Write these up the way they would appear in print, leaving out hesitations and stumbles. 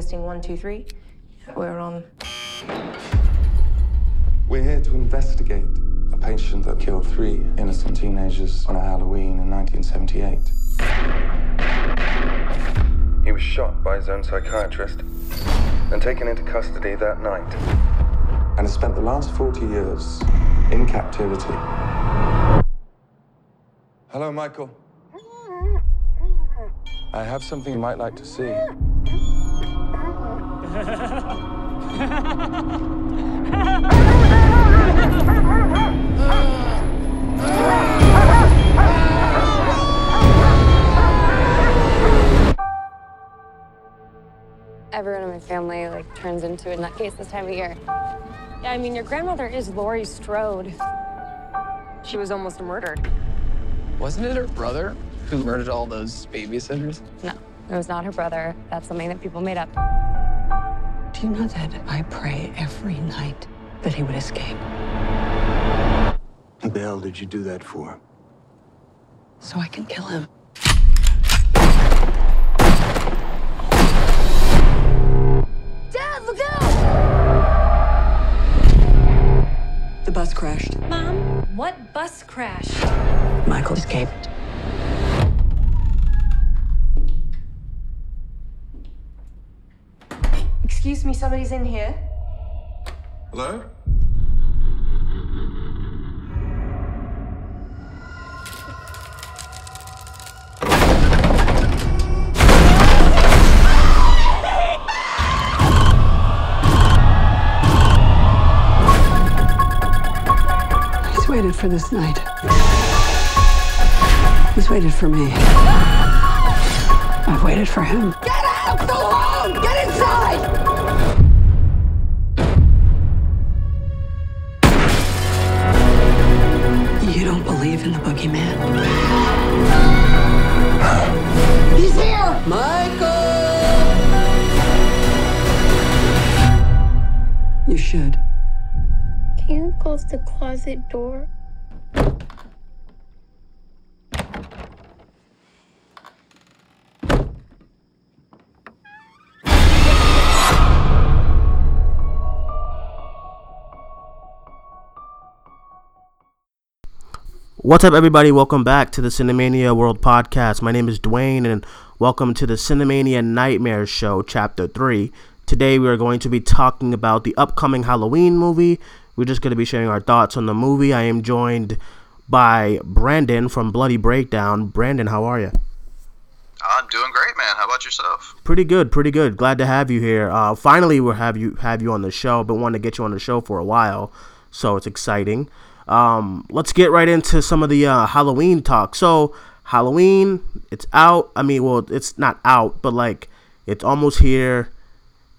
Testing 1, 2, 3. We're on. We're here to investigate a patient that killed 3 innocent teenagers on a Halloween in 1978. He was shot by his own psychiatrist and taken into custody that night. And has spent the last 40 years in captivity. Hello, Michael. I have something you might like to see. Everyone in my family like turns into a nutcase this time of year. Yeah, I mean, your grandmother is Laurie Strode. She was almost murdered. Wasn't it her brother who murdered all those babysitters? No, it was not her brother. That's something that people made up. Do you know that I pray every night that he would escape? What the hell did you do that for? So I can kill him. Dad, look out! The bus crashed. Mom, what bus crashed? Michael escaped. Excuse me, somebody's in here. Hello? I just waited for this night. He's waited for me. I've waited for him. Get out! So long! Get inside! You don't believe in the boogeyman? He's here! Michael! You should. Can you close the closet door? What's up, everybody? Welcome back to the Cinemania World Podcast. My name is Dwayne, and welcome to the Cinemania Nightmare Show, Chapter 3. Today, we are going to be talking about the upcoming Halloween movie. We're just going to be sharing our thoughts on the movie. I am joined by Brandon from Bloody Breakdown. Brandon, how are you? I'm doing great, man. How about yourself? Pretty good, pretty good. Glad to have you here. Finally, we'll have you on the show. Been wanting to get you on the show for a while, so it's exciting. Let's get right into some of the Halloween talk. So Halloween, it's out. I mean, well, it's not out, but like it's almost here.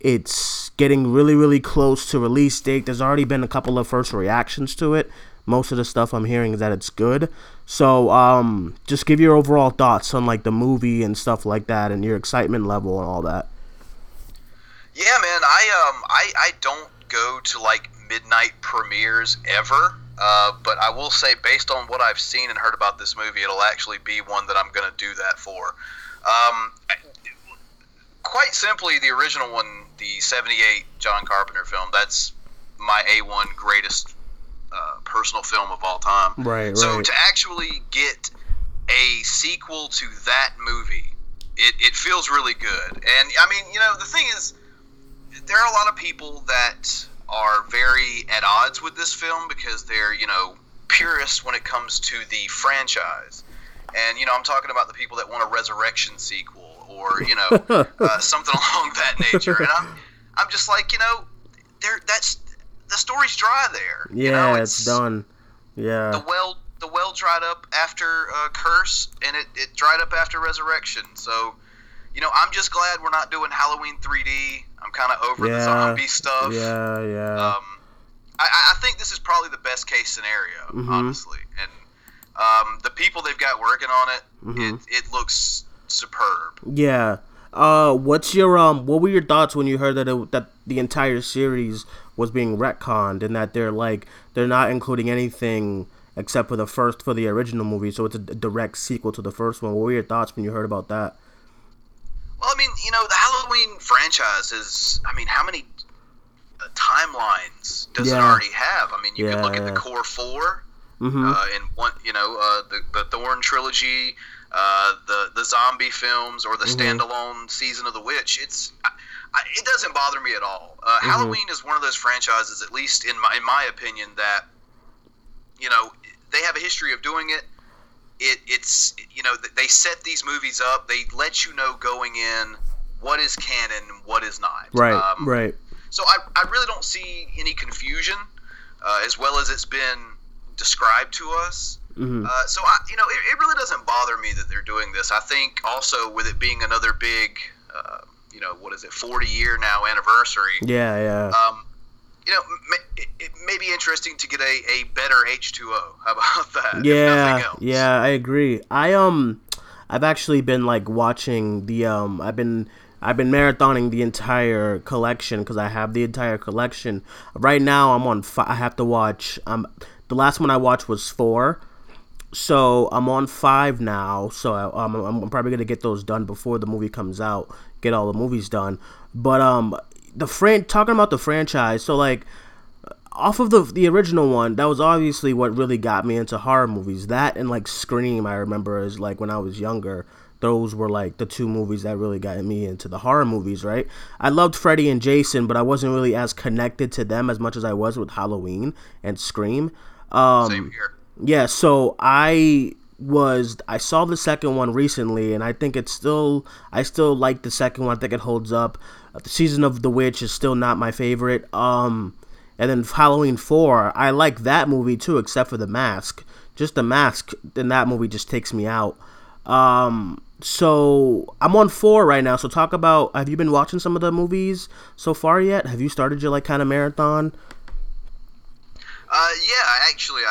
It's getting really, really close to release date. There's already been a couple of first reactions to it. Most of the stuff I'm hearing is that it's good. So just give your overall thoughts on like the movie and stuff like that, and your excitement level and all that. Yeah, man. I don't go to like midnight premieres ever. But I will say, based on what I've seen and heard about this movie, it'll actually be one that I'm going to do that for. Quite simply, the original one, the 78 John Carpenter film, that's my A1 greatest personal film of all time. Right. So to actually get a sequel to that movie, it feels really good. And, I mean, you know, the thing is, there are a lot of people that are very at odds with this film because they're, you know, purists when it comes to the franchise. And, you know, I'm talking about the people that want a Resurrection sequel or, you know, something along that nature. And I'm just like, you know, the story's dry there. Yeah, you know, it's done. Yeah. The well dried up after Curse, and it dried up after Resurrection. So, you know, I'm just glad we're not doing Halloween 3D. I'm kind of over the zombie stuff. Yeah, yeah. I think this is probably the best case scenario, honestly. And the people they've got working on it, it looks superb. Yeah. What's your what were your thoughts when you heard that that the entire series was being retconned and that they're not including anything except for the original movie, so it's a direct sequel to the first one. What were your thoughts when you heard about that? Well, I mean, you know, the Halloween franchise is, I mean, how many timelines does it already have? I mean, you could look at the core four, and one, you know, the Thorn trilogy, the zombie films, or the standalone Season of the Witch. It's it doesn't bother me at all. Halloween is one of those franchises, at least in my opinion, that, you know, they have a history of doing it. It's you know, they set these movies up. They let you know going in what is canon and what is not. Right. So I really don't see any confusion, as well as it's been described to us. So it really doesn't bother me that they're doing this. I think also with it being another big, 40-year now anniversary. You know, it may be interesting to get a better H2O. How about that? Yeah, I agree. I've actually been like watching the I've been marathoning the entire collection because I have the entire collection right now. I'm on. I have to watch. The last one I watched was 4, so I'm on 5 now. So I'm probably gonna get those done before the movie comes out. Get all the movies done, but talking about the franchise, so like off of the original one, that was obviously what really got me into horror movies. That and like Scream, I remember, is like when I was younger, those were like the two movies that really got me into the horror movies, right? I loved Freddy and Jason, but I wasn't really as connected to them as much as I was with Halloween and Scream. Same here. Yeah, so I saw the second one recently, and I think I still like the second one. I think it holds up. The Season of the Witch is still not my favorite. And then Halloween 4, I like that movie too, except for the mask. Just the mask in that movie just takes me out. So I'm on 4 right now. So talk about, have you been watching some of the movies so far yet? Have you started your like kind of marathon? Yeah, actually,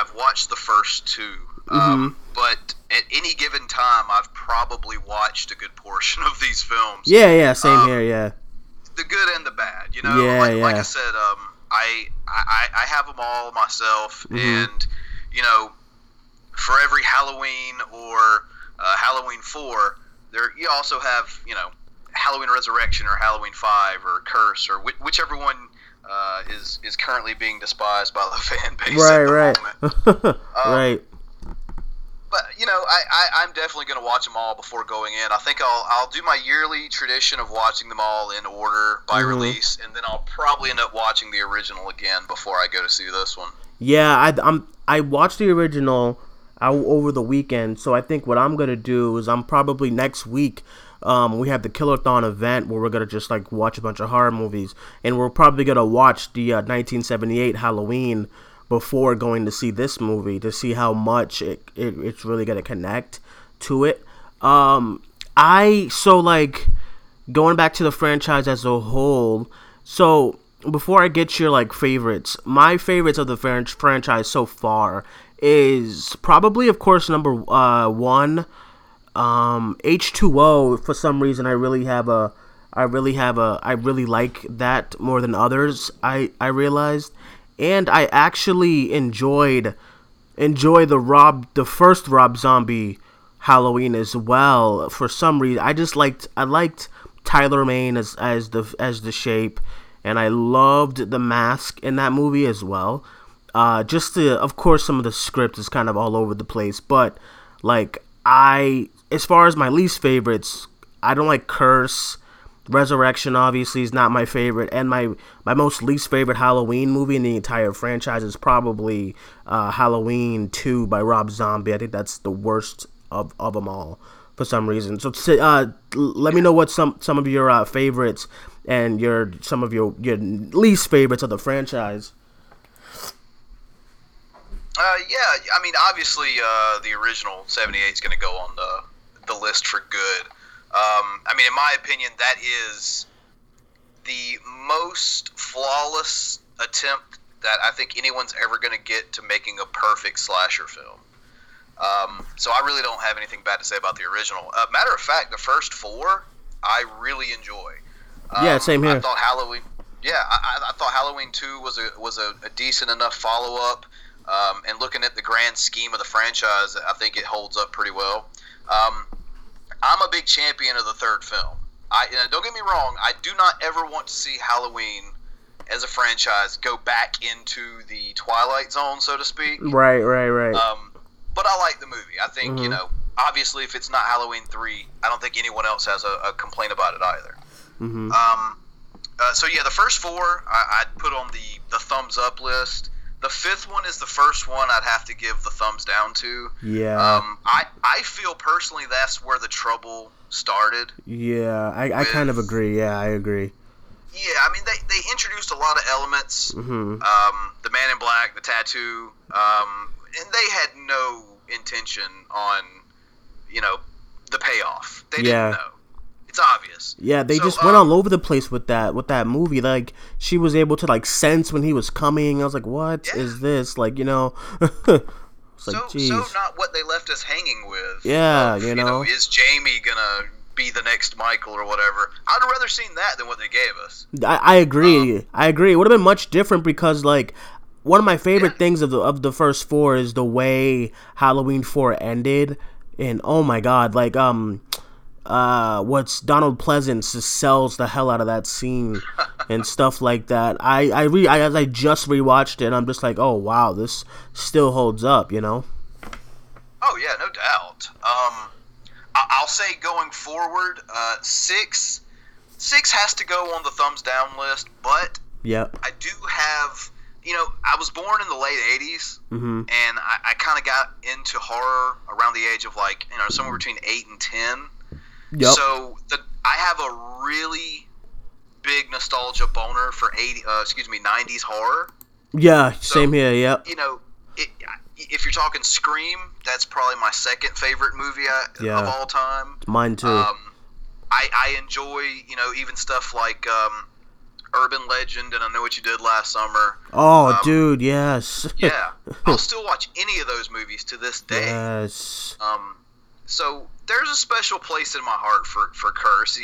I've watched the first 2. But at any given time, I've probably watched a good portion of these films. Yeah, same here, yeah. The good and the bad, you know? Like I said, I have them all myself, and, you know, for every Halloween or Halloween 4, you also have, you know, Halloween Resurrection or Halloween 5 or Curse or whichever one is currently being despised by the fan base at the moment. Right. But, you know, I'm definitely going to watch them all before going in. I think I'll do my yearly tradition of watching them all in order by release, and then I'll probably end up watching the original again before I go to see this one. Yeah, I watched the original over the weekend, so I think what I'm going to do is I'm probably next week, we have the Killerthon event where we're going to just, like, watch a bunch of horror movies, and we're probably going to watch the 1978 Halloween before going to see this movie to see how much it's really going to connect to it. Going back to the franchise as a whole, so before I get your, like, favorites, my favorites of the franchise so far is probably, of course, number 1, H2O. For some reason, I really like that more than others, I realized. And I actually enjoy the first Rob Zombie Halloween as well. For some reason, I liked Tyler Mane as the Shape, and I loved the mask in that movie as well. Of course, some of the script is kind of all over the place, but like as far as my least favorites, I don't like Curse. Resurrection obviously is not my favorite, and my most least favorite Halloween movie in the entire franchise is probably Halloween 2 by Rob Zombie. I think that's the worst of them all for some reason. So let me know what some of your favorites and your least favorites of the franchise. I mean, obviously the original 78 is going to go on the list for good. I mean, in my opinion, that is the most flawless attempt that I think anyone's ever going to get to making a perfect slasher film. So I really don't have anything bad to say about the original. Matter of fact, the first 4 I really enjoy. Same here. I thought Halloween 2 was a decent enough follow-up. And looking at the grand scheme of the franchise, I think it holds up pretty well. I'm a big champion of the third film. Don't get me wrong, I do not ever want to see Halloween as a franchise go back into the Twilight Zone, so to speak. Right. But I like the movie. I think, you know, obviously if it's not Halloween 3, I don't think anyone else has a complaint about it either. Mm-hmm. So yeah, the first four I'd put on the thumbs up list. The fifth one is the first one I'd have to give the thumbs down to. Yeah. I feel personally that's where the trouble started. Yeah, I kind of agree. Yeah, I agree. Yeah, I mean, they introduced a lot of elements. Mm-hmm. The man in black, the tattoo, and they had no intention on, you know, the payoff. They didn't know. It's obvious. Yeah, they just went all over the place with that movie. Like, she was able to, like, sense when he was coming. I was like, what is this? Like, you know. So not what they left us hanging with. Yeah, of, you know. Is Jamie going to be the next Michael or whatever? I'd have rather seen that than what they gave us. I agree. It would have been much different because, like, one of my favorite things of the first four is the way Halloween 4 ended. And, oh, my God, like, what's Donald Pleasance just sells the hell out of that scene and stuff like that. I just rewatched it and I'm just like, oh wow, this still holds up, you know? Oh yeah, no doubt. I'll say going forward, six has to go on the thumbs down list, but I do have, you know, I was born in the late 80s, and I kind of got into horror around the age of like, you know, somewhere between 8 and 10. Yep. So I have a really big nostalgia boner for 90s horror. Yeah, so, same here. Yep. You know, if you're talking Scream, that's probably my second favorite movie of all time. Mine too. I enjoy, you know, even stuff like Urban Legend and I Know What You Did Last Summer. Oh, dude, yes. Yeah, I'll still watch any of those movies to this day. Yes. So there's a special place in my heart for Curse,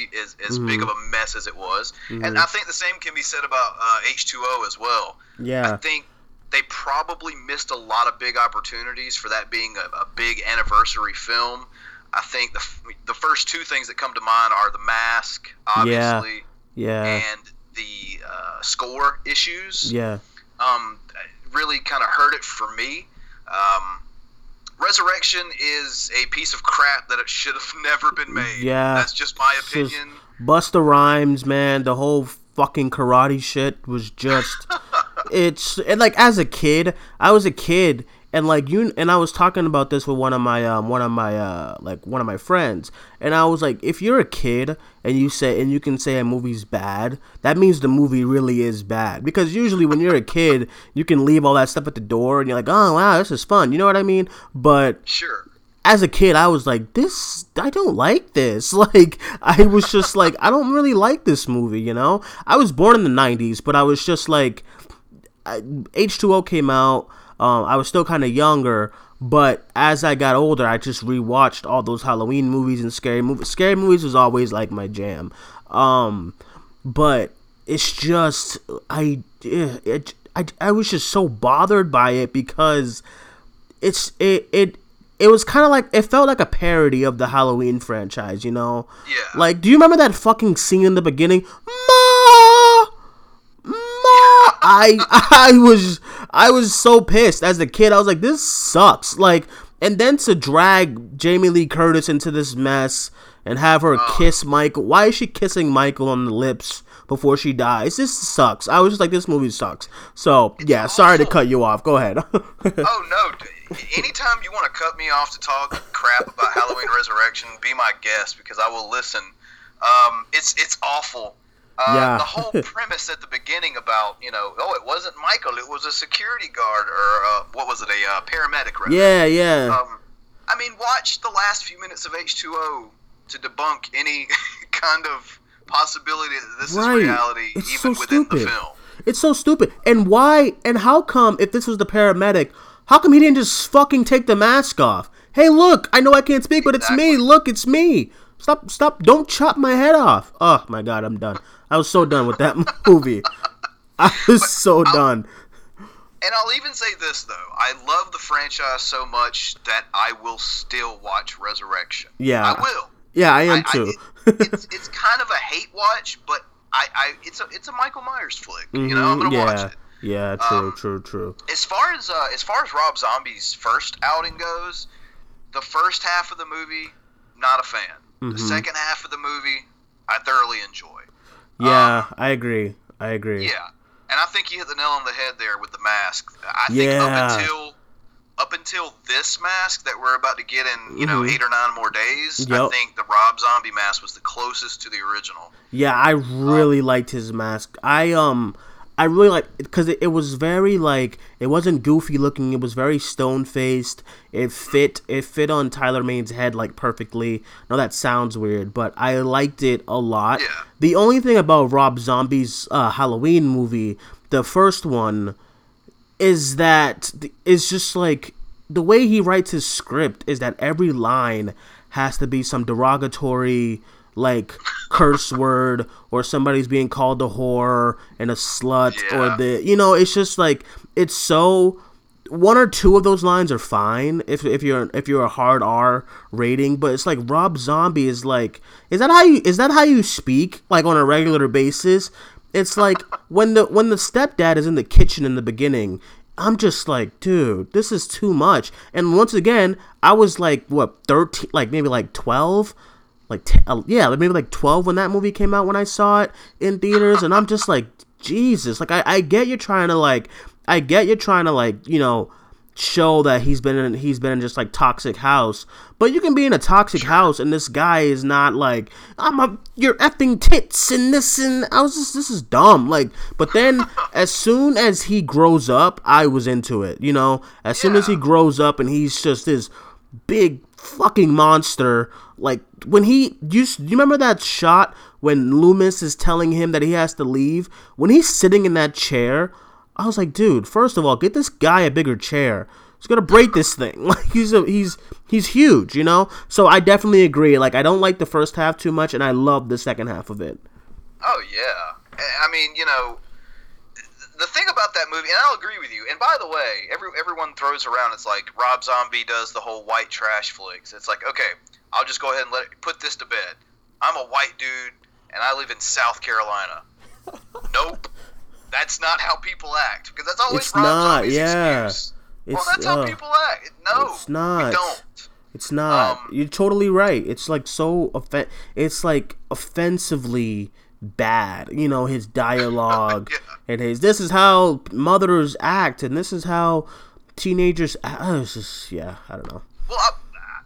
as big of a mess as it was. Mm-hmm. And I think the same can be said about H2O as well. Yeah. I think they probably missed a lot of big opportunities for that being a big anniversary film. I think the first two things that come to mind are The Mask, obviously, and the score issues. Yeah. Really kind of hurt it for me. Resurrection is a piece of crap that it should have never been made. Yeah. That's just my opinion. Busta Rhymes, man, the whole fucking karate shit was just as a kid, I was a kid and like you and I was talking about this with one of my friends and I was like, if you're a kid and you can say a movie's bad, that means the movie really is bad, because usually when you're a kid you can leave all that stuff at the door and you're like, oh wow, this is fun, you know what I mean? But sure, as a kid I was like, this, I don't like this, like I was just like, I don't really like this movie, you know? I was born in the 90s, but I was just like, H2O came out, I was still kind of younger, but as I got older, I just rewatched all those Halloween movies and scary movies. Scary movies was always like my jam, but it's just I was just so bothered by it because it was kind of like, it felt like a parody of the Halloween franchise, you know? Yeah. Like, do you remember that fucking scene in the beginning? I was so pissed as a kid. I was like, this sucks. Like, and then to drag Jamie Lee Curtis into this mess and have her kiss Michael. Why is she kissing Michael on the lips before she dies? This sucks. I was just like, this movie sucks. So it's awful. Sorry to cut you off. Go ahead. Oh no! Anytime you want to cut me off to talk crap about Halloween Resurrection, be my guest because I will listen. It's awful. The whole premise at the beginning about, you know, oh, it wasn't Michael, it was a security guard or a paramedic, right? Yeah. I mean, watch the last few minutes of H2O to debunk any kind of possibility that this is reality, it's even so within the film. It's so stupid. And why? And how come if this was the paramedic, how come he didn't just fucking take the mask off? Hey, look, I know I can't speak, but it's me. Look, it's me. Stop, don't chop my head off. Oh, my God, I'm done. I was so done with that movie. I was so done. And I'll even say this, though. I love the franchise so much that I will still watch Resurrection. Yeah. I will. Yeah, I am too. It's kind of a hate watch, but it's a Michael Myers flick. Mm-hmm, you know, I'm gonna watch it. Yeah, true. As far as Rob Zombie's first outing goes, the first half of the movie, not a fan. Mm-hmm. The second half of the movie, I thoroughly enjoy. Yeah, I agree. Yeah, and I think you hit the nail on the head there with the mask. I think up until this mask that we're about to get in, you know, 8 or 9 more days, I think the Rob Zombie mask was the closest to the original. Yeah, I really liked his mask. I really liked it because it was very, like, it wasn't goofy looking. It was very stone-faced. It fit on Tyler Mane's head, like, perfectly. I know that sounds weird, but I liked it a lot. Yeah. The only thing about Rob Zombie's Halloween movie, the first one, is that it's just, like, the way he writes his script is that every line has to be some derogatory, like, curse word, or somebody's being called a whore and a slut, or the, you know, it's just like, it's so, 1 or 2 of those lines are fine if you're a hard R rating, but it's like Rob Zombie is like, is that how you speak, like, on a regular basis? It's like when the stepdad is in the kitchen in the beginning, I'm just like, dude, this is too much. And once again, I was like, what, 13, like maybe like 12. Maybe 12 when that movie came out, when I saw it in theaters, and I'm just like, Jesus, like, I get you're trying to you know, show that he's been in just like toxic house, but you can be in a toxic house and this guy is not like, your effing tits and this, and I was just, this is dumb, like, but then as soon as he grows up, I was into it, you know, as soon as he grows up and he's just this big fucking monster. Like, when do you remember that shot when Loomis is telling him that he has to leave? When he's sitting in that chair, I was like, dude, first of all, get this guy a bigger chair. He's gonna break this thing. Like, he's huge, you know? So I definitely agree. Like, I don't like the first half too much, and I love the second half of it. Oh, yeah. I mean, you know, the thing about that movie, and I'll agree with you, and by the way, everyone throws around, it's like, Rob Zombie does the whole white trash flicks. It's like, okay, I'll just go ahead and put this to bed. I'm a white dude, and I live in South Carolina. Nope. That's not how people act. Because that's always Rob Zombie's excuse. Well, that's how people act. No, it's not. We don't. It's not. You're totally right. It's like so offensively bad, you know, his dialogue and his, this is how mothers act and this is how teenagers act. It's just, I don't know. Well,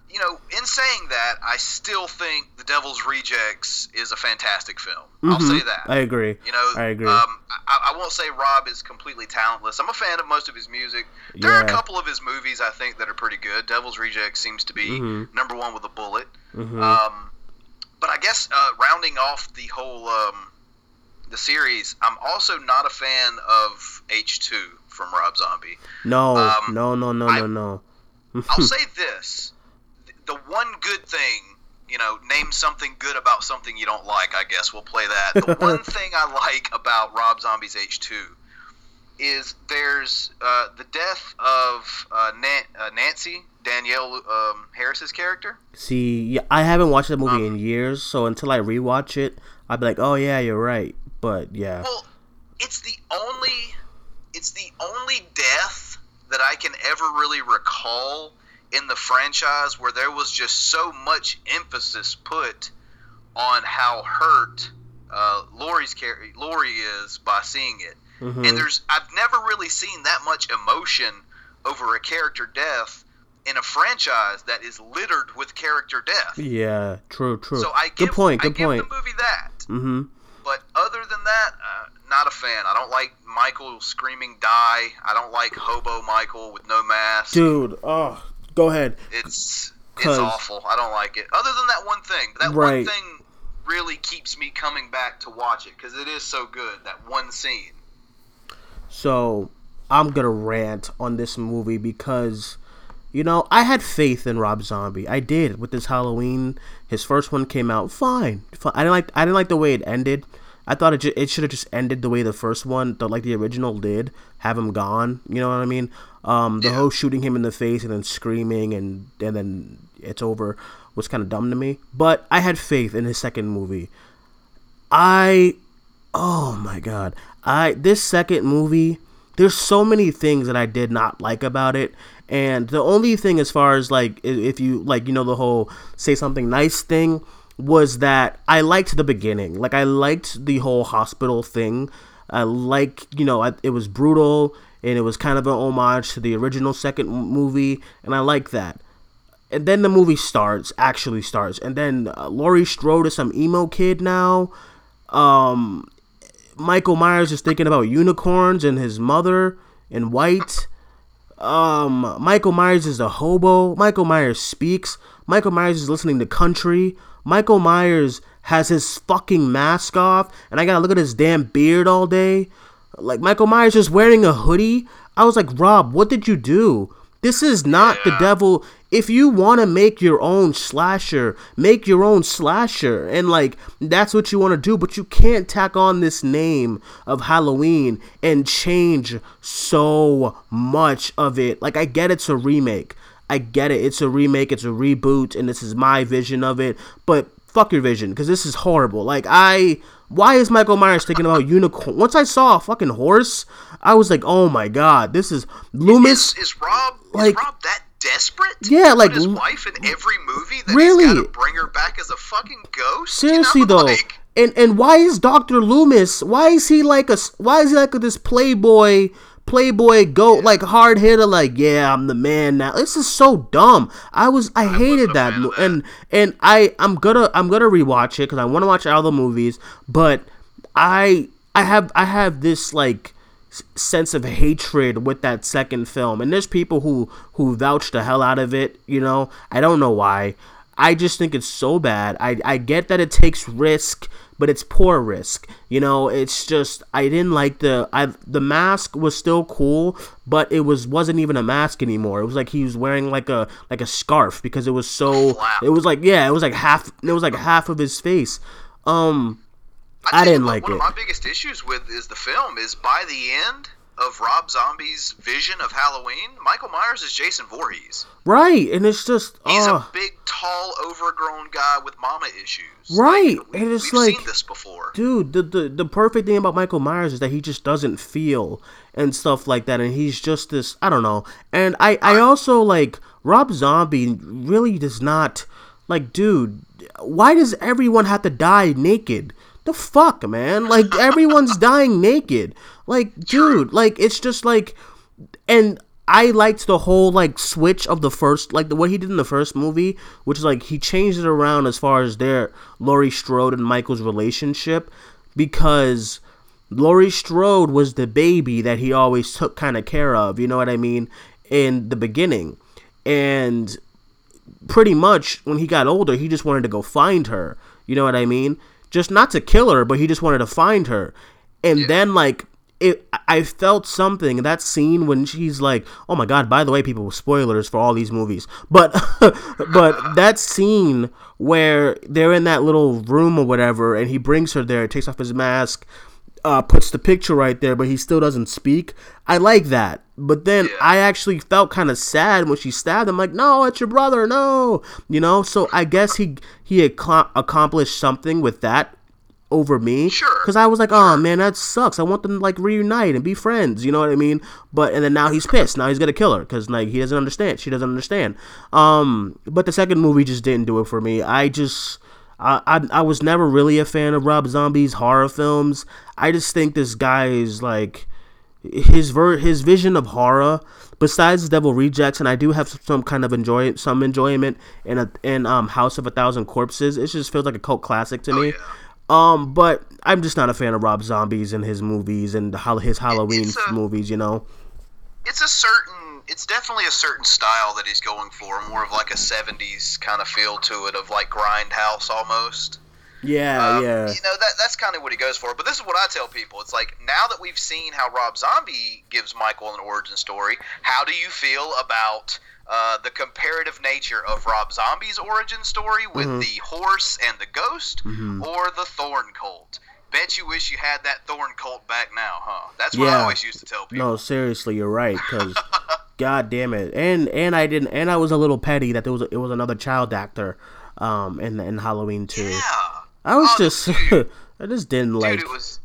you know, in saying that, I still think The Devil's Rejects is a fantastic film. Mm-hmm. I'll say that. I agree. You know, I agree. I won't say Rob is completely talentless. I'm a fan of most of his music. There are a couple of his movies I think that are pretty good. Devil's Rejects seems to be number one with a bullet. Mm-hmm. But I guess rounding off the whole the series, I'm also not a fan of H2 from Rob Zombie. No. I'll say this. The one good thing, you know, name something good about something you don't like, I guess. We'll play that. The one thing I like about Rob Zombie's H2 is there's the death of Nancy, Danielle Harris's character. See, I haven't watched that movie in years, so until I rewatch it, I'd be like, oh, yeah, you're right. But, yeah. Well, it's the only death that I can ever really recall in the franchise where there was just so much emphasis put on how hurt Laurie is by seeing it. Mm-hmm. And I've never really seen that much emotion over a character death in a franchise that is littered with character death. Yeah, true. So I give the movie that. Mm-hmm. But other than that, not a fan. I don't like Michael screaming die. I don't like Hobo Michael with no mask. Dude, oh. Go ahead. It's awful. I don't like it. Other than that one thing. That one thing really keeps me coming back to watch it because it is so good, that one scene. So I'm going to rant on this movie because, you know, I had faith in Rob Zombie. I did with this Halloween. His first one came out fine. I didn't like the way it ended. I thought it should have just ended the way the first one, like the original did, have him gone. You know what I mean? The whole shooting him in the face and then screaming and then it's over was kind of dumb to me. But I had faith in his second movie. This second movie, there's so many things that I did not like about it. And the only thing, as far as like, if you like, you know, the whole say something nice thing, was that I liked the beginning. Like, I liked the whole hospital thing. I like, you know, it was brutal and it was kind of an homage to the original second movie. And I like that. And then the movie starts. And then Laurie Strode is some emo kid now. Michael Myers is thinking about unicorns and his mother in white. Michael Myers is a hobo. Michael Myers speaks. Michael Myers is listening to country. Michael Myers has his fucking mask off, and I gotta look at his damn beard all day. Like, Michael Myers is wearing a hoodie. I was like, Rob, what did you do? This is not the devil. If you want to make your own slasher, make your own slasher. And, like, that's what you want to do. But you can't tack on this name of Halloween and change so much of it. Like, I get it's a remake. I get it. It's a remake. It's a reboot. And this is my vision of it. But fuck your vision, because this is horrible. Like, why is Michael Myers thinking about unicorn? Once I saw a fucking horse, I was like, oh my god, this is Loomis. Is Rob that desperate? Yeah, like, his wife in every movie that really he's gotta bring her back as a fucking ghost. Seriously, you know, though, like, and why is Dr. Loomis? Why is he like this playboy goat, like, hard hitter, like, yeah, I'm the man now. This is so dumb. I hated that. And I'm gonna rewatch it because I want to watch all the movies. But I have this, like, sense of hatred with that second film. And there's people who vouch the hell out of it. You know, I don't know why. I just think it's so bad. I get that it takes risk, but it's poor risk. You know, it's just, I didn't like the mask was still cool, but it wasn't even a mask anymore. It was like he was wearing like a scarf, because it was so, it was like, yeah, it was like half of his face. I didn't like it. One of my biggest issues with is the film is, by the end of Rob Zombie's vision of Halloween, Michael Myers is Jason Voorhees. Right, and it's just... He's a big, tall, overgrown guy with mama issues. Right, like, and it's like... We've seen this before. Dude, the perfect thing about Michael Myers is that he just doesn't feel and stuff like that, and he's just this... I don't know. And I also, like, Rob Zombie really does not... Like, dude, why does everyone have to die naked? The fuck, man? Like, everyone's dying naked. Like, dude, like, it's just like, and I liked the whole, like, switch of the first, like, what he did in the first movie, which is, like, he changed it around as far as their Laurie Strode and Michael's relationship, because Laurie Strode was the baby that he always took kind of care of, you know what I mean, in the beginning, and pretty much when he got older, he just wanted to go find her, you know what I mean, just not to kill her, but he just wanted to find her, and then, like, I felt something. That scene when she's like, oh my god, by the way, people, spoilers for all these movies, but but that scene where they're in that little room or whatever, and he brings her there, takes off his mask, puts the picture right there, but he still doesn't speak. I like that. But then I actually felt kind of sad when she stabbed him. Like, no, it's your brother, no. You know, so I guess he accomplished something with that over me, sure, because I was like, oh man, that sucks, I want them to, like, reunite and be friends, you know what I mean, but, and then now he's pissed, now he's gonna kill her, because, like, he doesn't understand, she doesn't understand, but the second movie just didn't do it for me. I was never really a fan of Rob Zombie's horror films. I just think this guy is, like, his vision of horror, besides Devil's Rejects, and I do have some kind of enjoyment in House of a Thousand Corpses, it just feels like a cult classic to me. But I'm just not a fan of Rob Zombie's and his movies and his Halloween movies, you know? It's definitely a certain style that he's going for, more of like a 70s kind of feel to it, of like Grindhouse almost. Yeah. You know, that's kind of what he goes for. But this is what I tell people. It's like, now that we've seen how Rob Zombie gives Michael an origin story, how do you feel about... the comparative nature of Rob Zombie's origin story with the horse and the ghost, or the Thorn cult? Bet you wish you had that Thorn cult back now, huh? That's what I always used to tell people. No, seriously, you're right, because god damn it, and I was a little petty that there was another child actor in Halloween 2. Yeah. I was I just didn't like. Dude, it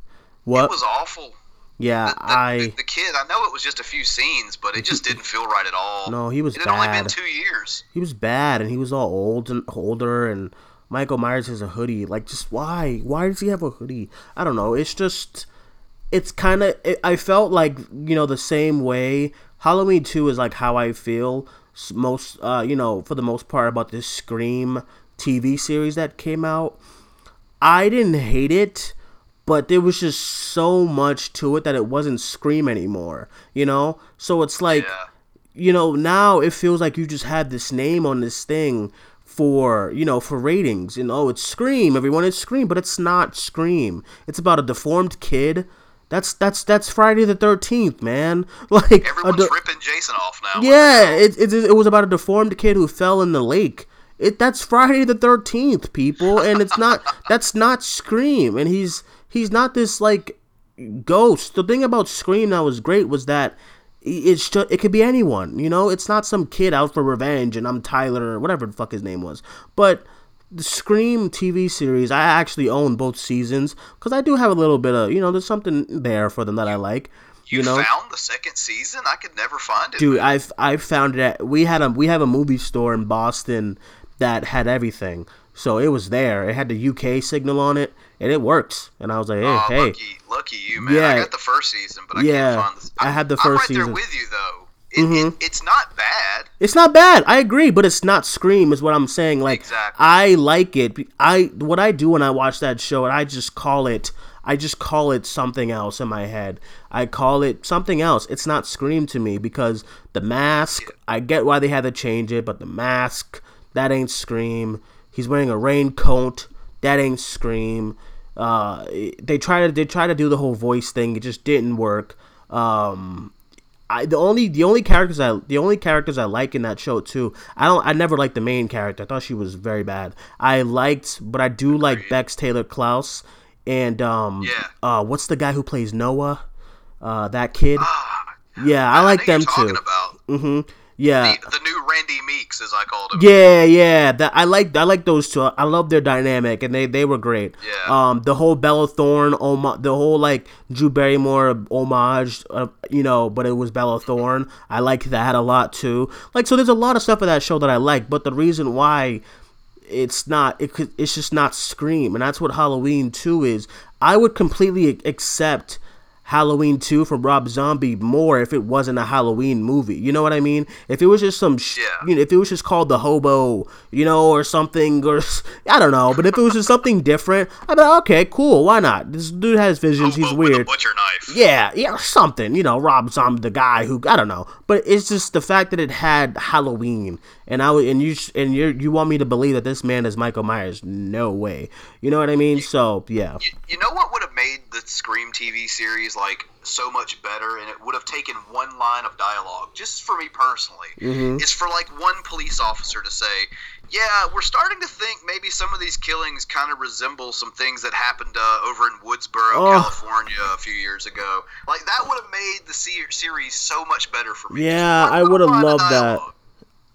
was awful. Yeah, the kid. I know it was just a few scenes, but it just didn't feel right at all. No, he was bad. It had only been 2 years. He was bad, and he was all old and older. And Michael Myers has a hoodie. Like, just why? Why does he have a hoodie? I don't know. It's just, it's kind of. I felt like, you know, the same way. Halloween 2 is like how I feel most. You know, for the most part about this Scream TV series that came out. I didn't hate it, but there was just so much to it that it wasn't Scream anymore, you know? So it's like, you know, now it feels like you just have this name on this thing for, you know, for ratings. And, oh, it's Scream. Everyone, it's Scream. But it's not Scream. It's about a deformed kid. That's Friday the 13th, man. Like, everyone's ripping Jason off now. Yeah, it was about a deformed kid who fell in the lake. That's Friday the 13th, people, and it's not. That's not Scream, and he's not this like ghost. The thing about Scream that was great was that it could be anyone, you know. It's not some kid out for revenge, and I'm Tyler or whatever the fuck his name was. But the Scream TV series, I actually own both seasons because I do have a little bit of, you know, there's something there for them that I like. You found the second season? I could never find it. Dude, I found it. We have a movie store in Boston that had everything, so it was there. It had the UK signal on it, and it works. And I was like, "Hey, lucky you, man! Yeah. I got the first season, but I can't find this. I had the first season. I'm right there with you, though. It's not bad. It's not bad. I agree, but it's not Scream, is what I'm saying. Like, exactly. I like it. What I do when I watch that show, and I just call it something else in my head. I call it something else. It's not Scream to me because the mask. Yeah. I get why they had to change it, but the mask. That ain't Scream. He's wearing a raincoat. That ain't Scream. They try to do the whole voice thing. It just didn't work. The only characters I like in that show too. I never liked the main character. I thought she was very bad. I do like Bex Taylor-Klaus and what's the guy who plays Noah? That kid. Yeah, I like them too. Mm-hmm. Yeah, the new Randy Meeks, as I called him. Yeah. I like those two. I love their dynamic, and they were great. Yeah. The whole Bella Thorne, the whole like Drew Barrymore homage, you know, but it was Bella Thorne. I liked that a lot too. Like, so there's a lot of stuff in that show that I like, but the reason why it's just not Scream, and that's what Halloween 2 is. I would completely accept Halloween 2 from Rob Zombie more if it wasn't a Halloween movie. You know what I mean? If it was just if it was just called The Hobo, you know, or something, or I don't know. But if it was just something different, I'd be like, okay, cool, why not? This dude has visions. Hobo, he's weird. With a butcher knife. Yeah, something. You know, Rob Zombie, the guy who, I don't know. But it's just the fact that it had Halloween, and you want me to believe that this man is Michael Myers? No way. You know what I mean? So yeah. You know what would have made the Scream TV series like so much better, and it would have taken one line of dialogue, just for me personally, is for like one police officer to say, yeah, we're starting to think maybe some of these killings kind of resemble some things that happened over in Woodsboro, California a few years ago. Like, that would have made the series so much better for me. Yeah, I would have loved that.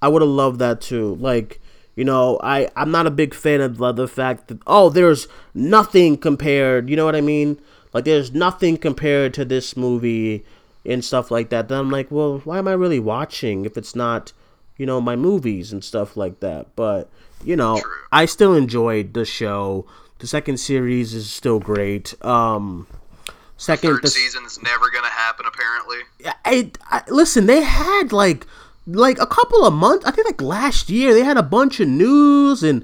I would have loved that too. Like, you know, I'm not a big fan of the fact that, oh, there's nothing compared, you know what I mean? Like, there's nothing compared to this movie and stuff like that. Then I'm like, well, why am I really watching if it's not, you know, my movies and stuff like that? But, you know, I still enjoyed the show. The second series is still great. The third season's never going to happen, apparently. Listen, they had, like a couple of months, I think like last year, they had a bunch of news and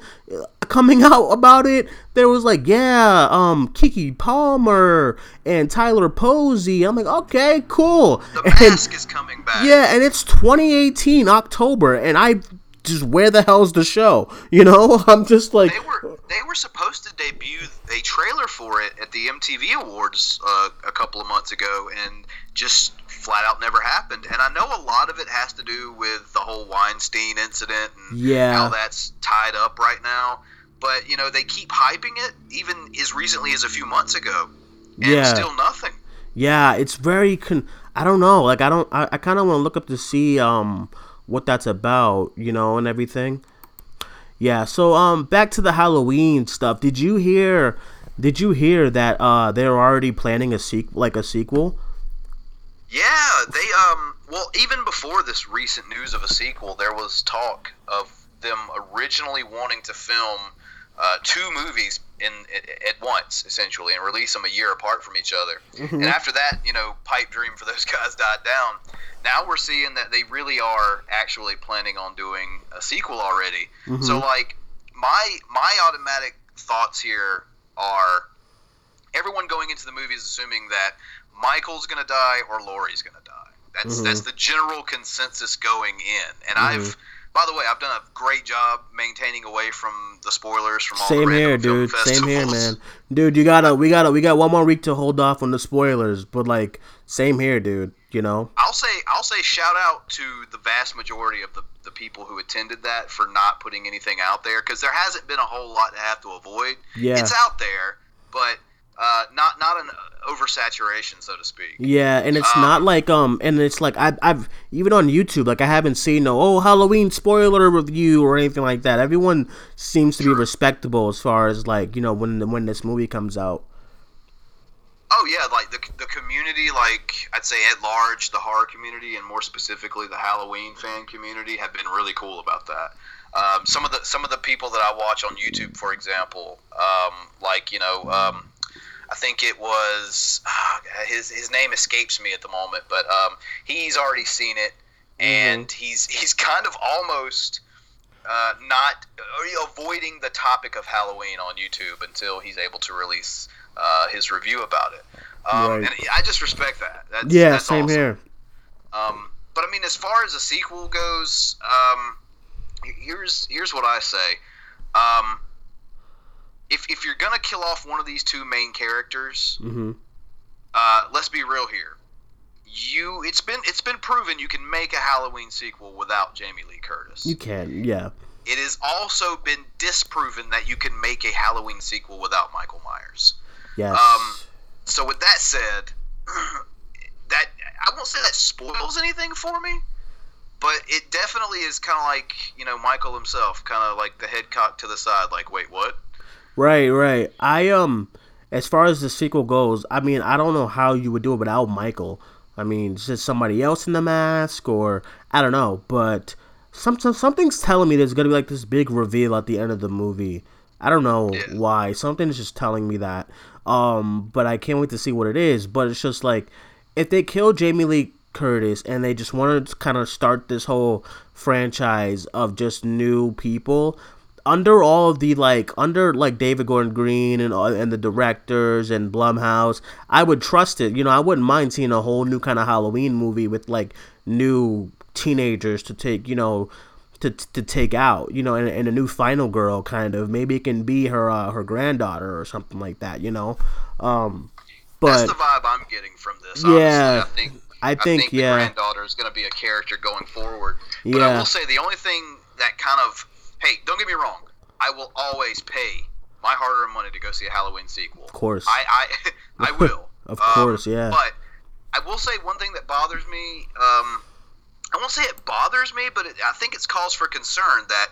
coming out about it. There was like, Keke Palmer and Tyler Posey. I'm like, okay, cool. The mask is coming back. Yeah, and it's 2018 October, and I just, where the hell's the show? You know, I'm just like, they were supposed to debut a trailer for it at the MTV Awards a couple of months ago, and just flat out never happened. And I know a lot of it has to do with the whole Weinstein incident and how that's tied up right now. But, you know, they keep hyping it even as recently as a few months ago, and still nothing. Yeah, it's very I don't know. Like, I kind of want to look up to see what that's about, you know, and everything. Yeah. So back to the Halloween stuff. Did you hear that they're already planning a sequel? Yeah, they well, even before this recent news of a sequel, there was talk of them originally wanting to film two movies at once, essentially, and release them a year apart from each other. Mm-hmm. And after that, you know, pipe dream for those guys died down. Now we're seeing that they really are actually planning on doing a sequel already. Mm-hmm. So, like, my automatic thoughts here are everyone going into the movies assuming that Michael's going to die or Laurie's going to die. That's mm-hmm. that's the general consensus going in. And mm-hmm. By the way, I've done a great job maintaining away from the spoilers from all the random film festivals. Same here, dude. Same here, man. Dude, we got 1 more week to hold off on the spoilers, but like, same here, dude. You know, I'll say shout out to the vast majority of the people who attended that for not putting anything out there, because there hasn't been a whole lot to have to avoid. Yeah, it's out there, but not an oversaturation, so to speak. Yeah, and it's not like and it's like I've even on YouTube, like, I haven't seen no Halloween spoiler review or anything like that. Everyone seems to be respectable as far as, like, you know, when this movie comes out. Oh yeah, like the community, like, I'd say at large, the horror community and more specifically the Halloween fan community have been really cool about that. Some of the people that I watch on YouTube, for example, like, you know, I think it was his name escapes me at the moment, but he's already seen it, and mm-hmm. he's kind of almost not avoiding the topic of Halloween on YouTube until he's able to release his review about it. Right. And I just respect that. That's same awesome. Here. But I mean, as far as a sequel goes, here's what I say. If you're gonna kill off one of these two main characters, mm-hmm. Let's be real here. It's been proven you can make a Halloween sequel without Jamie Lee Curtis. You can, yeah. It has also been disproven that you can make a Halloween sequel without Michael Myers. Yes. So with that said, that I won't say that spoils anything for me, but it definitely is kind of like, you know, Michael himself, kind of like the head cocked to the side, like, wait, what? Right. I as far as the sequel goes, I mean, I don't know how you would do it without Michael. I mean, just somebody else in the mask, or I don't know, but something's telling me there's gonna be like this big reveal at the end of the movie. I don't know why. Something's just telling me that. But I can't wait to see what it is. But it's just like, if they kill Jamie Lee Curtis and they just want to kind of start this whole franchise of just new people. Under all of the, like, David Gordon Green and the directors and Blumhouse, I would trust it. You know, I wouldn't mind seeing a whole new kind of Halloween movie with, like, new teenagers to take, you know, to take out, you know, and a new final girl, kind of. Maybe it can be her granddaughter or something like that, you know. But that's the vibe I'm getting from this. Yeah, honestly. I think the granddaughter is going to be a character going forward. But I will say the only thing that kind of... Hey, don't get me wrong. I will always pay my hard-earned money to go see a Halloween sequel. Of course. I will. Of course, yeah. But I will say one thing that bothers me. I won't say it bothers me, but I think it's cause for concern that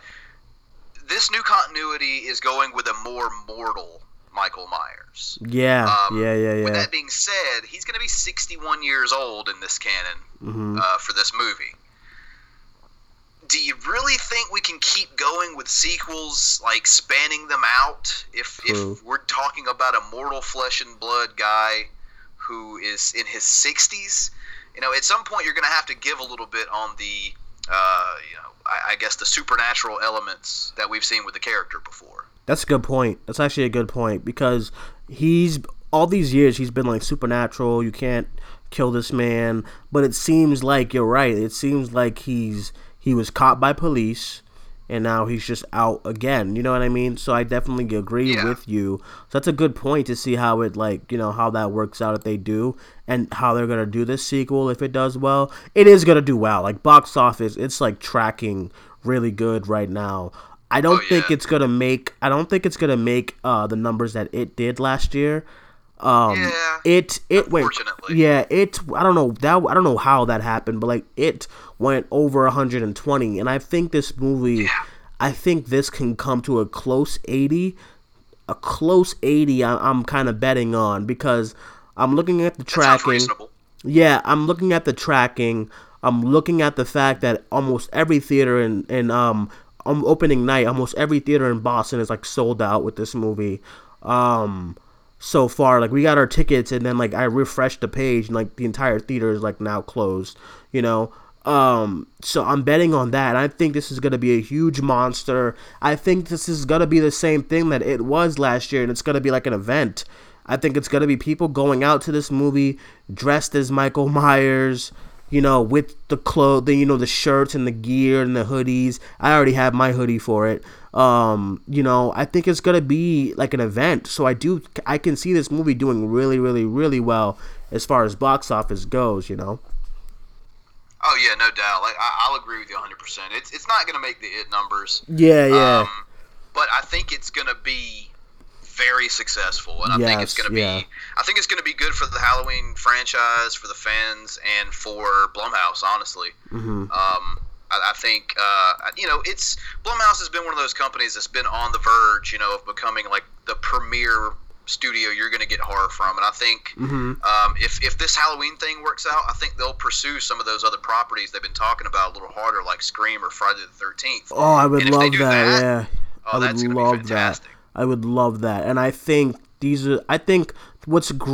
this new continuity is going with a more mortal Michael Myers. Yeah. With that being said, he's going to be 61 years old in this canon mm-hmm. For this movie. Do you really think we can keep going with sequels, like, spanning them out? If we're talking about a mortal flesh and blood guy who is in his 60s, you know, at some point you're going to have to give a little bit on the, you know, I guess the supernatural elements that we've seen with the character before. That's a good point. That's actually a good point, because all these years he's been, like, supernatural. You can't kill this man. But it seems like you're right. It seems like he was caught by police, and now he's just out again. You know what I mean? So I definitely agree with you. So that's a good point to see how it, like, you know, how that works out if they do, and how they're going to do this sequel if it does well. It is going to do well. Like, box office, it's, like, tracking really good right now. I don't think it's going to make the numbers that it did last year. It went, yeah, it, I don't know how that happened, but, like, it went over 120, and I think this movie, I think this can come to a close 80. A close 80 I'm kind of betting on, because I'm looking at the tracking. Yeah, I'm looking at the tracking. I'm looking at the fact that almost every theater in opening night, almost every theater in Boston is like sold out with this movie. So far, like, we got our tickets, and then, like, I refreshed the page, and, like, the entire theater is, like, now closed, you know? So I'm betting on that. I think this is going to be a huge monster. I think this is going to be the same thing that it was last year, and it's going to be, like, an event. I think it's going to be people going out to this movie dressed as Michael Myers, you know, with the clothing, you know, the shirts and the gear and the hoodies. I already have my hoodie for it. You know, I think it's going to be like an event. So I can see this movie doing really, really, really well as far as box office goes, you know. Oh, yeah, no doubt. Like, I'll agree with you 100%. It's not going to make the hit numbers. Yeah. But I think it's going to be very successful, and I think it's going to be good for the Halloween franchise, for the fans, and for Blumhouse, honestly. Mm-hmm. I think, you know, it's Blumhouse has been one of those companies that's been on the verge, you know, of becoming like the premier studio you're going to get horror from. And I think if this Halloween thing works out, I think they'll pursue some of those other properties they've been talking about a little harder, like Scream or Friday the 13th. Oh, I would love that, yeah. Oh, that's going to be fantastic. I would love that. And I think what gets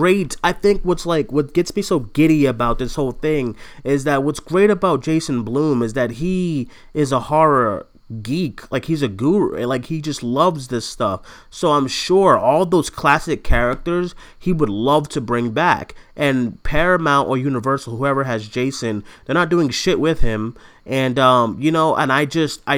me so giddy about this whole thing is that what's great about Jason Blum is that he is a horror geek. Like, he's a guru. Like, he just loves this stuff. So I'm sure all those classic characters he would love to bring back. And Paramount or Universal, whoever has Jason, they're not doing shit with him. And, you know, and I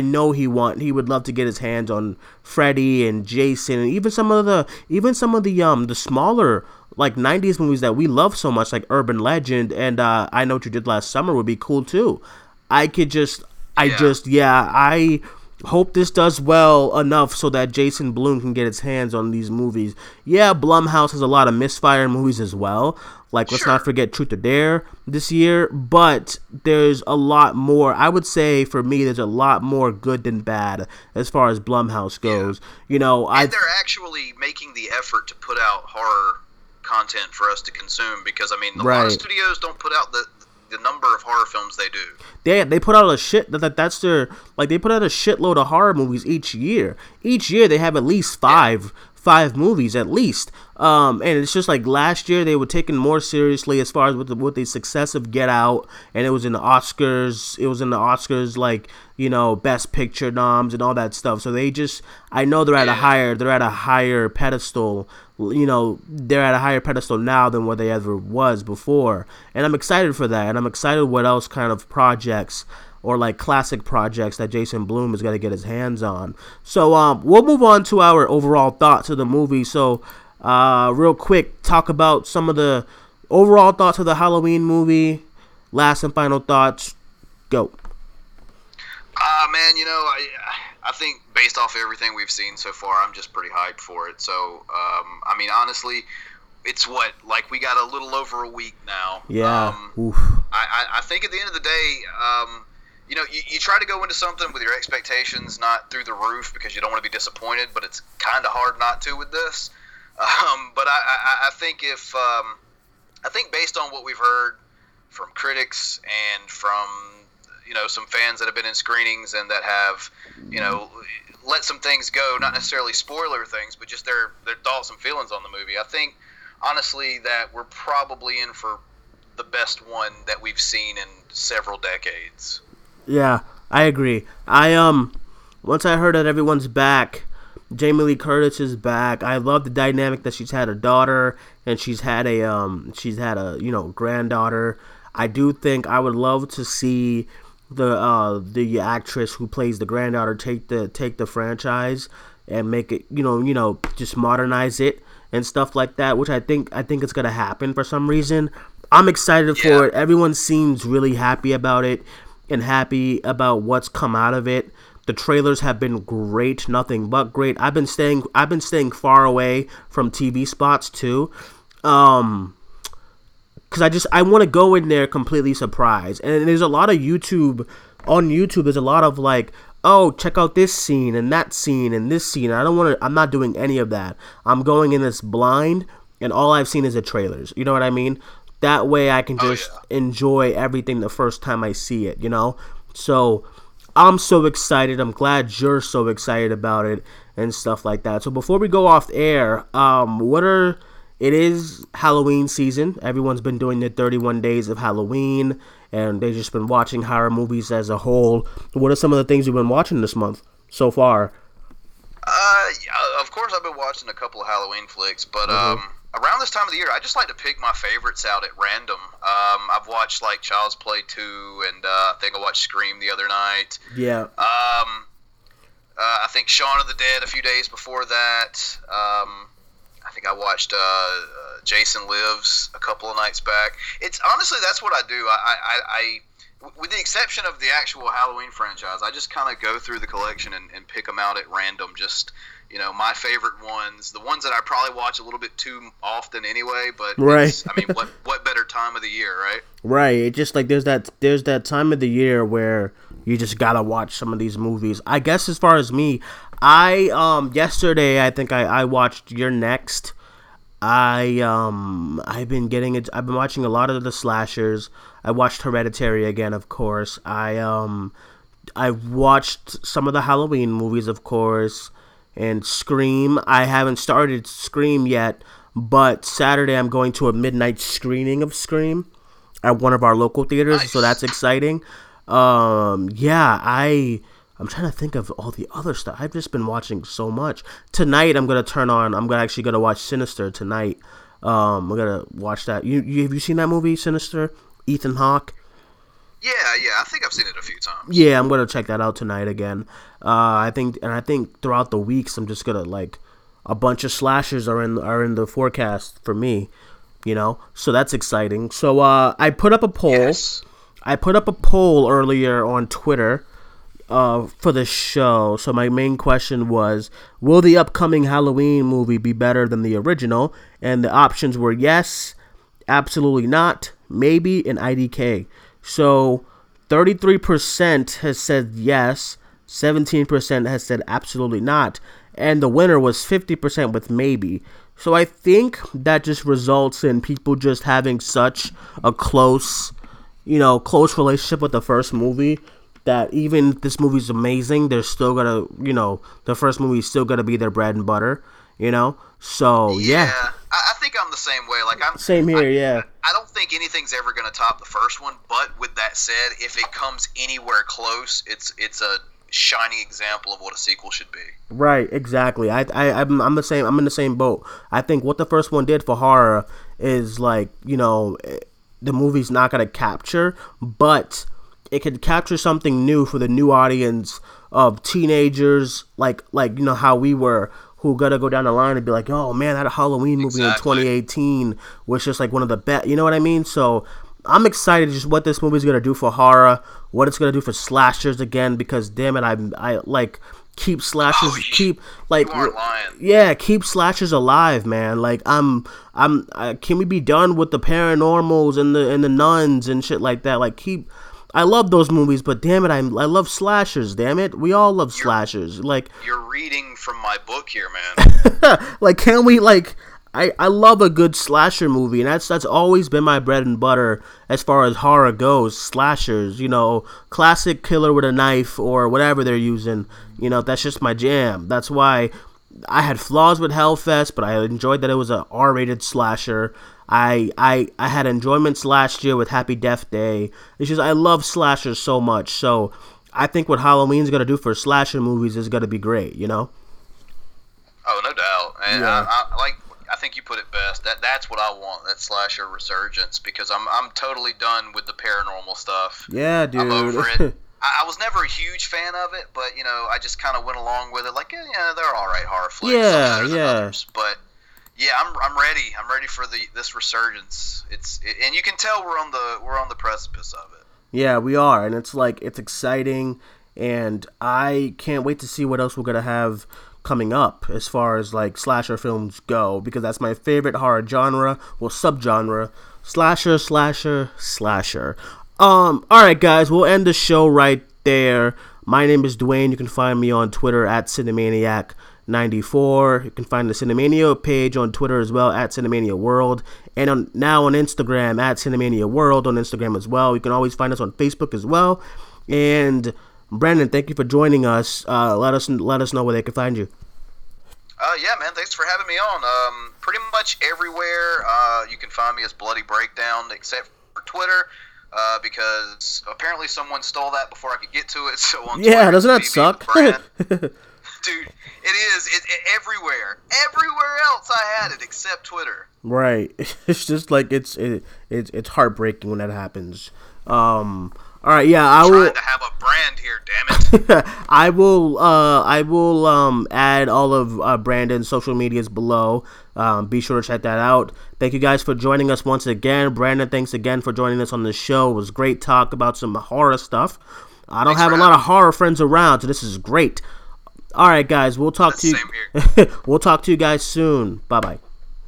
know he would love to get his hands on Freddy and Jason, and even some of the smaller, like, 90s movies that we love so much, like Urban Legend and I Know What You Did Last Summer would be cool too. I hope this does well enough so that Jason Blum can get his hands on these movies. Yeah, Blumhouse has a lot of misfire movies as well. Like, let's not forget Truth or Dare this year. But there's a lot more. I would say, for me, there's a lot more good than bad as far as Blumhouse goes. Yeah. You know, and they're actually making the effort to put out horror content for us to consume, because, I mean, a lot of studios don't put out the number of horror films they do. They put out a shit that's their, like, they put out a shitload of horror movies each year. Each year they have at least five movies at least. And it's just like last year they were taken more seriously as far as with the success of Get Out, and it was in the Oscars. It was in the Oscars, like, you know, Best Picture noms and all that stuff. So they just, I know they're at a higher pedestal. You know, they're at a higher pedestal now than what they ever was before. And I'm excited for that. And I'm excited what else kind of projects or, like, classic projects that Jason Blum is going to get his hands on. So we'll move on to our overall thoughts of the movie. So real quick, talk about some of the overall thoughts of the Halloween movie. Last and final thoughts. Go. Man, you know, I think based off everything we've seen so far, I'm just pretty hyped for it. So, I mean, honestly, it's we got a little over a week now. Yeah. I think at the end of the day, you know, you try to go into something with your expectations not through the roof because you don't want to be disappointed, but it's kind of hard not to with this. But I think I think based on what we've heard from critics and from, you know, some fans that have been in screenings and that have, you know, let some things go, not necessarily spoiler things, but just their thoughts and feelings on the movie. I think, honestly, that we're probably in for the best one that we've seen in several decades. Yeah, I agree. Once I heard that everyone's back, Jamie Lee Curtis is back. I love the dynamic that she's had a daughter and she's had a, you know, granddaughter. I do think I would love to see the actress who plays the granddaughter take the franchise and make it, you know, just modernize it and stuff like that, which I think it's gonna happen for some reason. I'm excited for it. Everyone seems really happy about it and happy about what's come out of it. The trailers have been great, nothing but great. I've been staying far away from TV spots too. Because I want to go in there completely surprised. And there's a lot of YouTube, there's a lot of, like, oh, check out this scene and that scene and this scene. I don't want to, I'm not doing any of that. I'm going in this blind, and all I've seen is the trailers. You know what I mean? That way I can just enjoy everything the first time I see it, you know? So I'm so excited. I'm glad you're so excited about it and stuff like that. So before we go off air, it is Halloween season. Everyone's been doing their 31 days of Halloween, and they've just been watching horror movies as a whole. What are some of the things you've been watching this month so far? Of course, I've been watching a couple of Halloween flicks, but around this time of the year, I just like to pick my favorites out at random. I've watched, like, Child's Play 2, and I think I watched Scream the other night. Yeah. I think Shaun of the Dead a few days before that. I think I watched Jason Lives a couple of nights back. It's honestly, that's what I do. I with the exception of the actual Halloween franchise, I just kind of go through the collection and pick them out at random, just... You know, my favorite ones, the ones that I probably watch a little bit too often anyway, but right. I mean, what better time of the year, right? Right. It's just like there's that time of the year where you just gotta watch some of these movies. I guess as far as me, yesterday I think I watched You're Next. I've been watching a lot of the slashers. I watched Hereditary again, of course. I watched some of the Halloween movies, of course. And Scream, I haven't started Scream yet, but Saturday I'm going to a midnight screening of Scream at one of our local theaters, nice. So that's exciting. I'm trying to think of all the other stuff. I've just been watching so much. Tonight I'm actually gonna watch Sinister tonight. I'm gonna watch that. You have you seen that movie, Sinister? Ethan Hawke? Yeah, I think I've seen it a few times. Yeah, I'm going to check that out tonight again. I think throughout the weeks I'm just going to, like, a bunch of slashers are in the forecast for me, you know? So that's exciting. So I put up a poll. Yes. I put up a poll earlier on Twitter for the show. So my main question was, will the upcoming Halloween movie be better than the original? And the options were yes, absolutely not, maybe, and IDK. So 33% has said yes, 17% has said absolutely not, and the winner was 50% with maybe. So I think that just results in people just having such a close relationship with the first movie that even if this movie's amazing, they're still gonna, you know, the first movie's still gonna be their bread and butter, you know? So yeah. I think I'm the same way. Like Same here. I don't think anything's ever going to top the first one, but with that said, if it comes anywhere close, it's a shining example of what a sequel should be. Right, exactly. I'm the same. I'm in the same boat. I think what the first one did for horror is, like, you know, the movie's not going to capture, but it could capture something new for the new audience of teenagers, like you know how we were. Who gotta go down the line and be like, oh man, that Halloween movie in 2018 was just like one of the best. You know what I mean? So I'm excited just what this movie's gonna do for horror, what it's gonna do for slashers again, because damn it, I like keep slashers, keep slashers alive, man. Like can we be done with the paranormals and the nuns and shit like that? Like I love those movies, but damn it, I love slashers, damn it. We all love slashers. Like, you're reading from my book here, man. Like, can we, like, I love a good slasher movie, and that's always been my bread and butter as far as horror goes, slashers, you know, classic killer with a knife or whatever they're using. You know, that's just my jam. That's why I had flaws with Hellfest, but I enjoyed that it was an R-rated slasher. I had enjoyments last year with Happy Death Day. It's just I love slashers so much. So I think what Halloween's gonna do for slasher movies is gonna be great. You know. Oh, no doubt, and yeah. I think you put it best. That's what I want. That slasher resurgence, because I'm totally done with the paranormal stuff. Yeah, dude. I'm over it. I was never a huge fan of it, but you know I just kind of went along with it. Like yeah, they're all right horror flicks. Yeah, yeah. Others, but. Yeah, I'm ready. I'm ready for this resurgence. And you can tell we're on the precipice of it. Yeah, we are, and it's like it's exciting, and I can't wait to see what else we're gonna have coming up as far as like slasher films go, because that's my favorite horror genre, well subgenre, slasher. All right, guys, we'll end the show right there. My name is Dwayne. You can find me on Twitter at Cinemaniac94. You can find the Cinemania page on Twitter as well at Cinemania World, and now on Instagram at Cinemania World on Instagram as well. You can always find us on Facebook as well. And Brandon, thank you for joining us. Let us know where they can find you. Yeah, man, thanks for having me on. Pretty much everywhere you can find me as Bloody Breakdown, except for Twitter, because apparently someone stole that before I could get to it. So on Twitter, doesn't that suck? Dude, it is. It everywhere. Everywhere else I had it except Twitter. Right. It's just like it's heartbreaking when that happens. All right, yeah, I will. Trying to have a brand here, damn it. I will add all of Brandon's social medias below. Be sure to check that out. Thank you guys for joining us once again. Brandon, thanks again for joining us on the show. It was great talk about some horror stuff. I don't have a lot of horror friends around, so this is great. All right, guys, we'll talk to you guys soon. Bye-bye.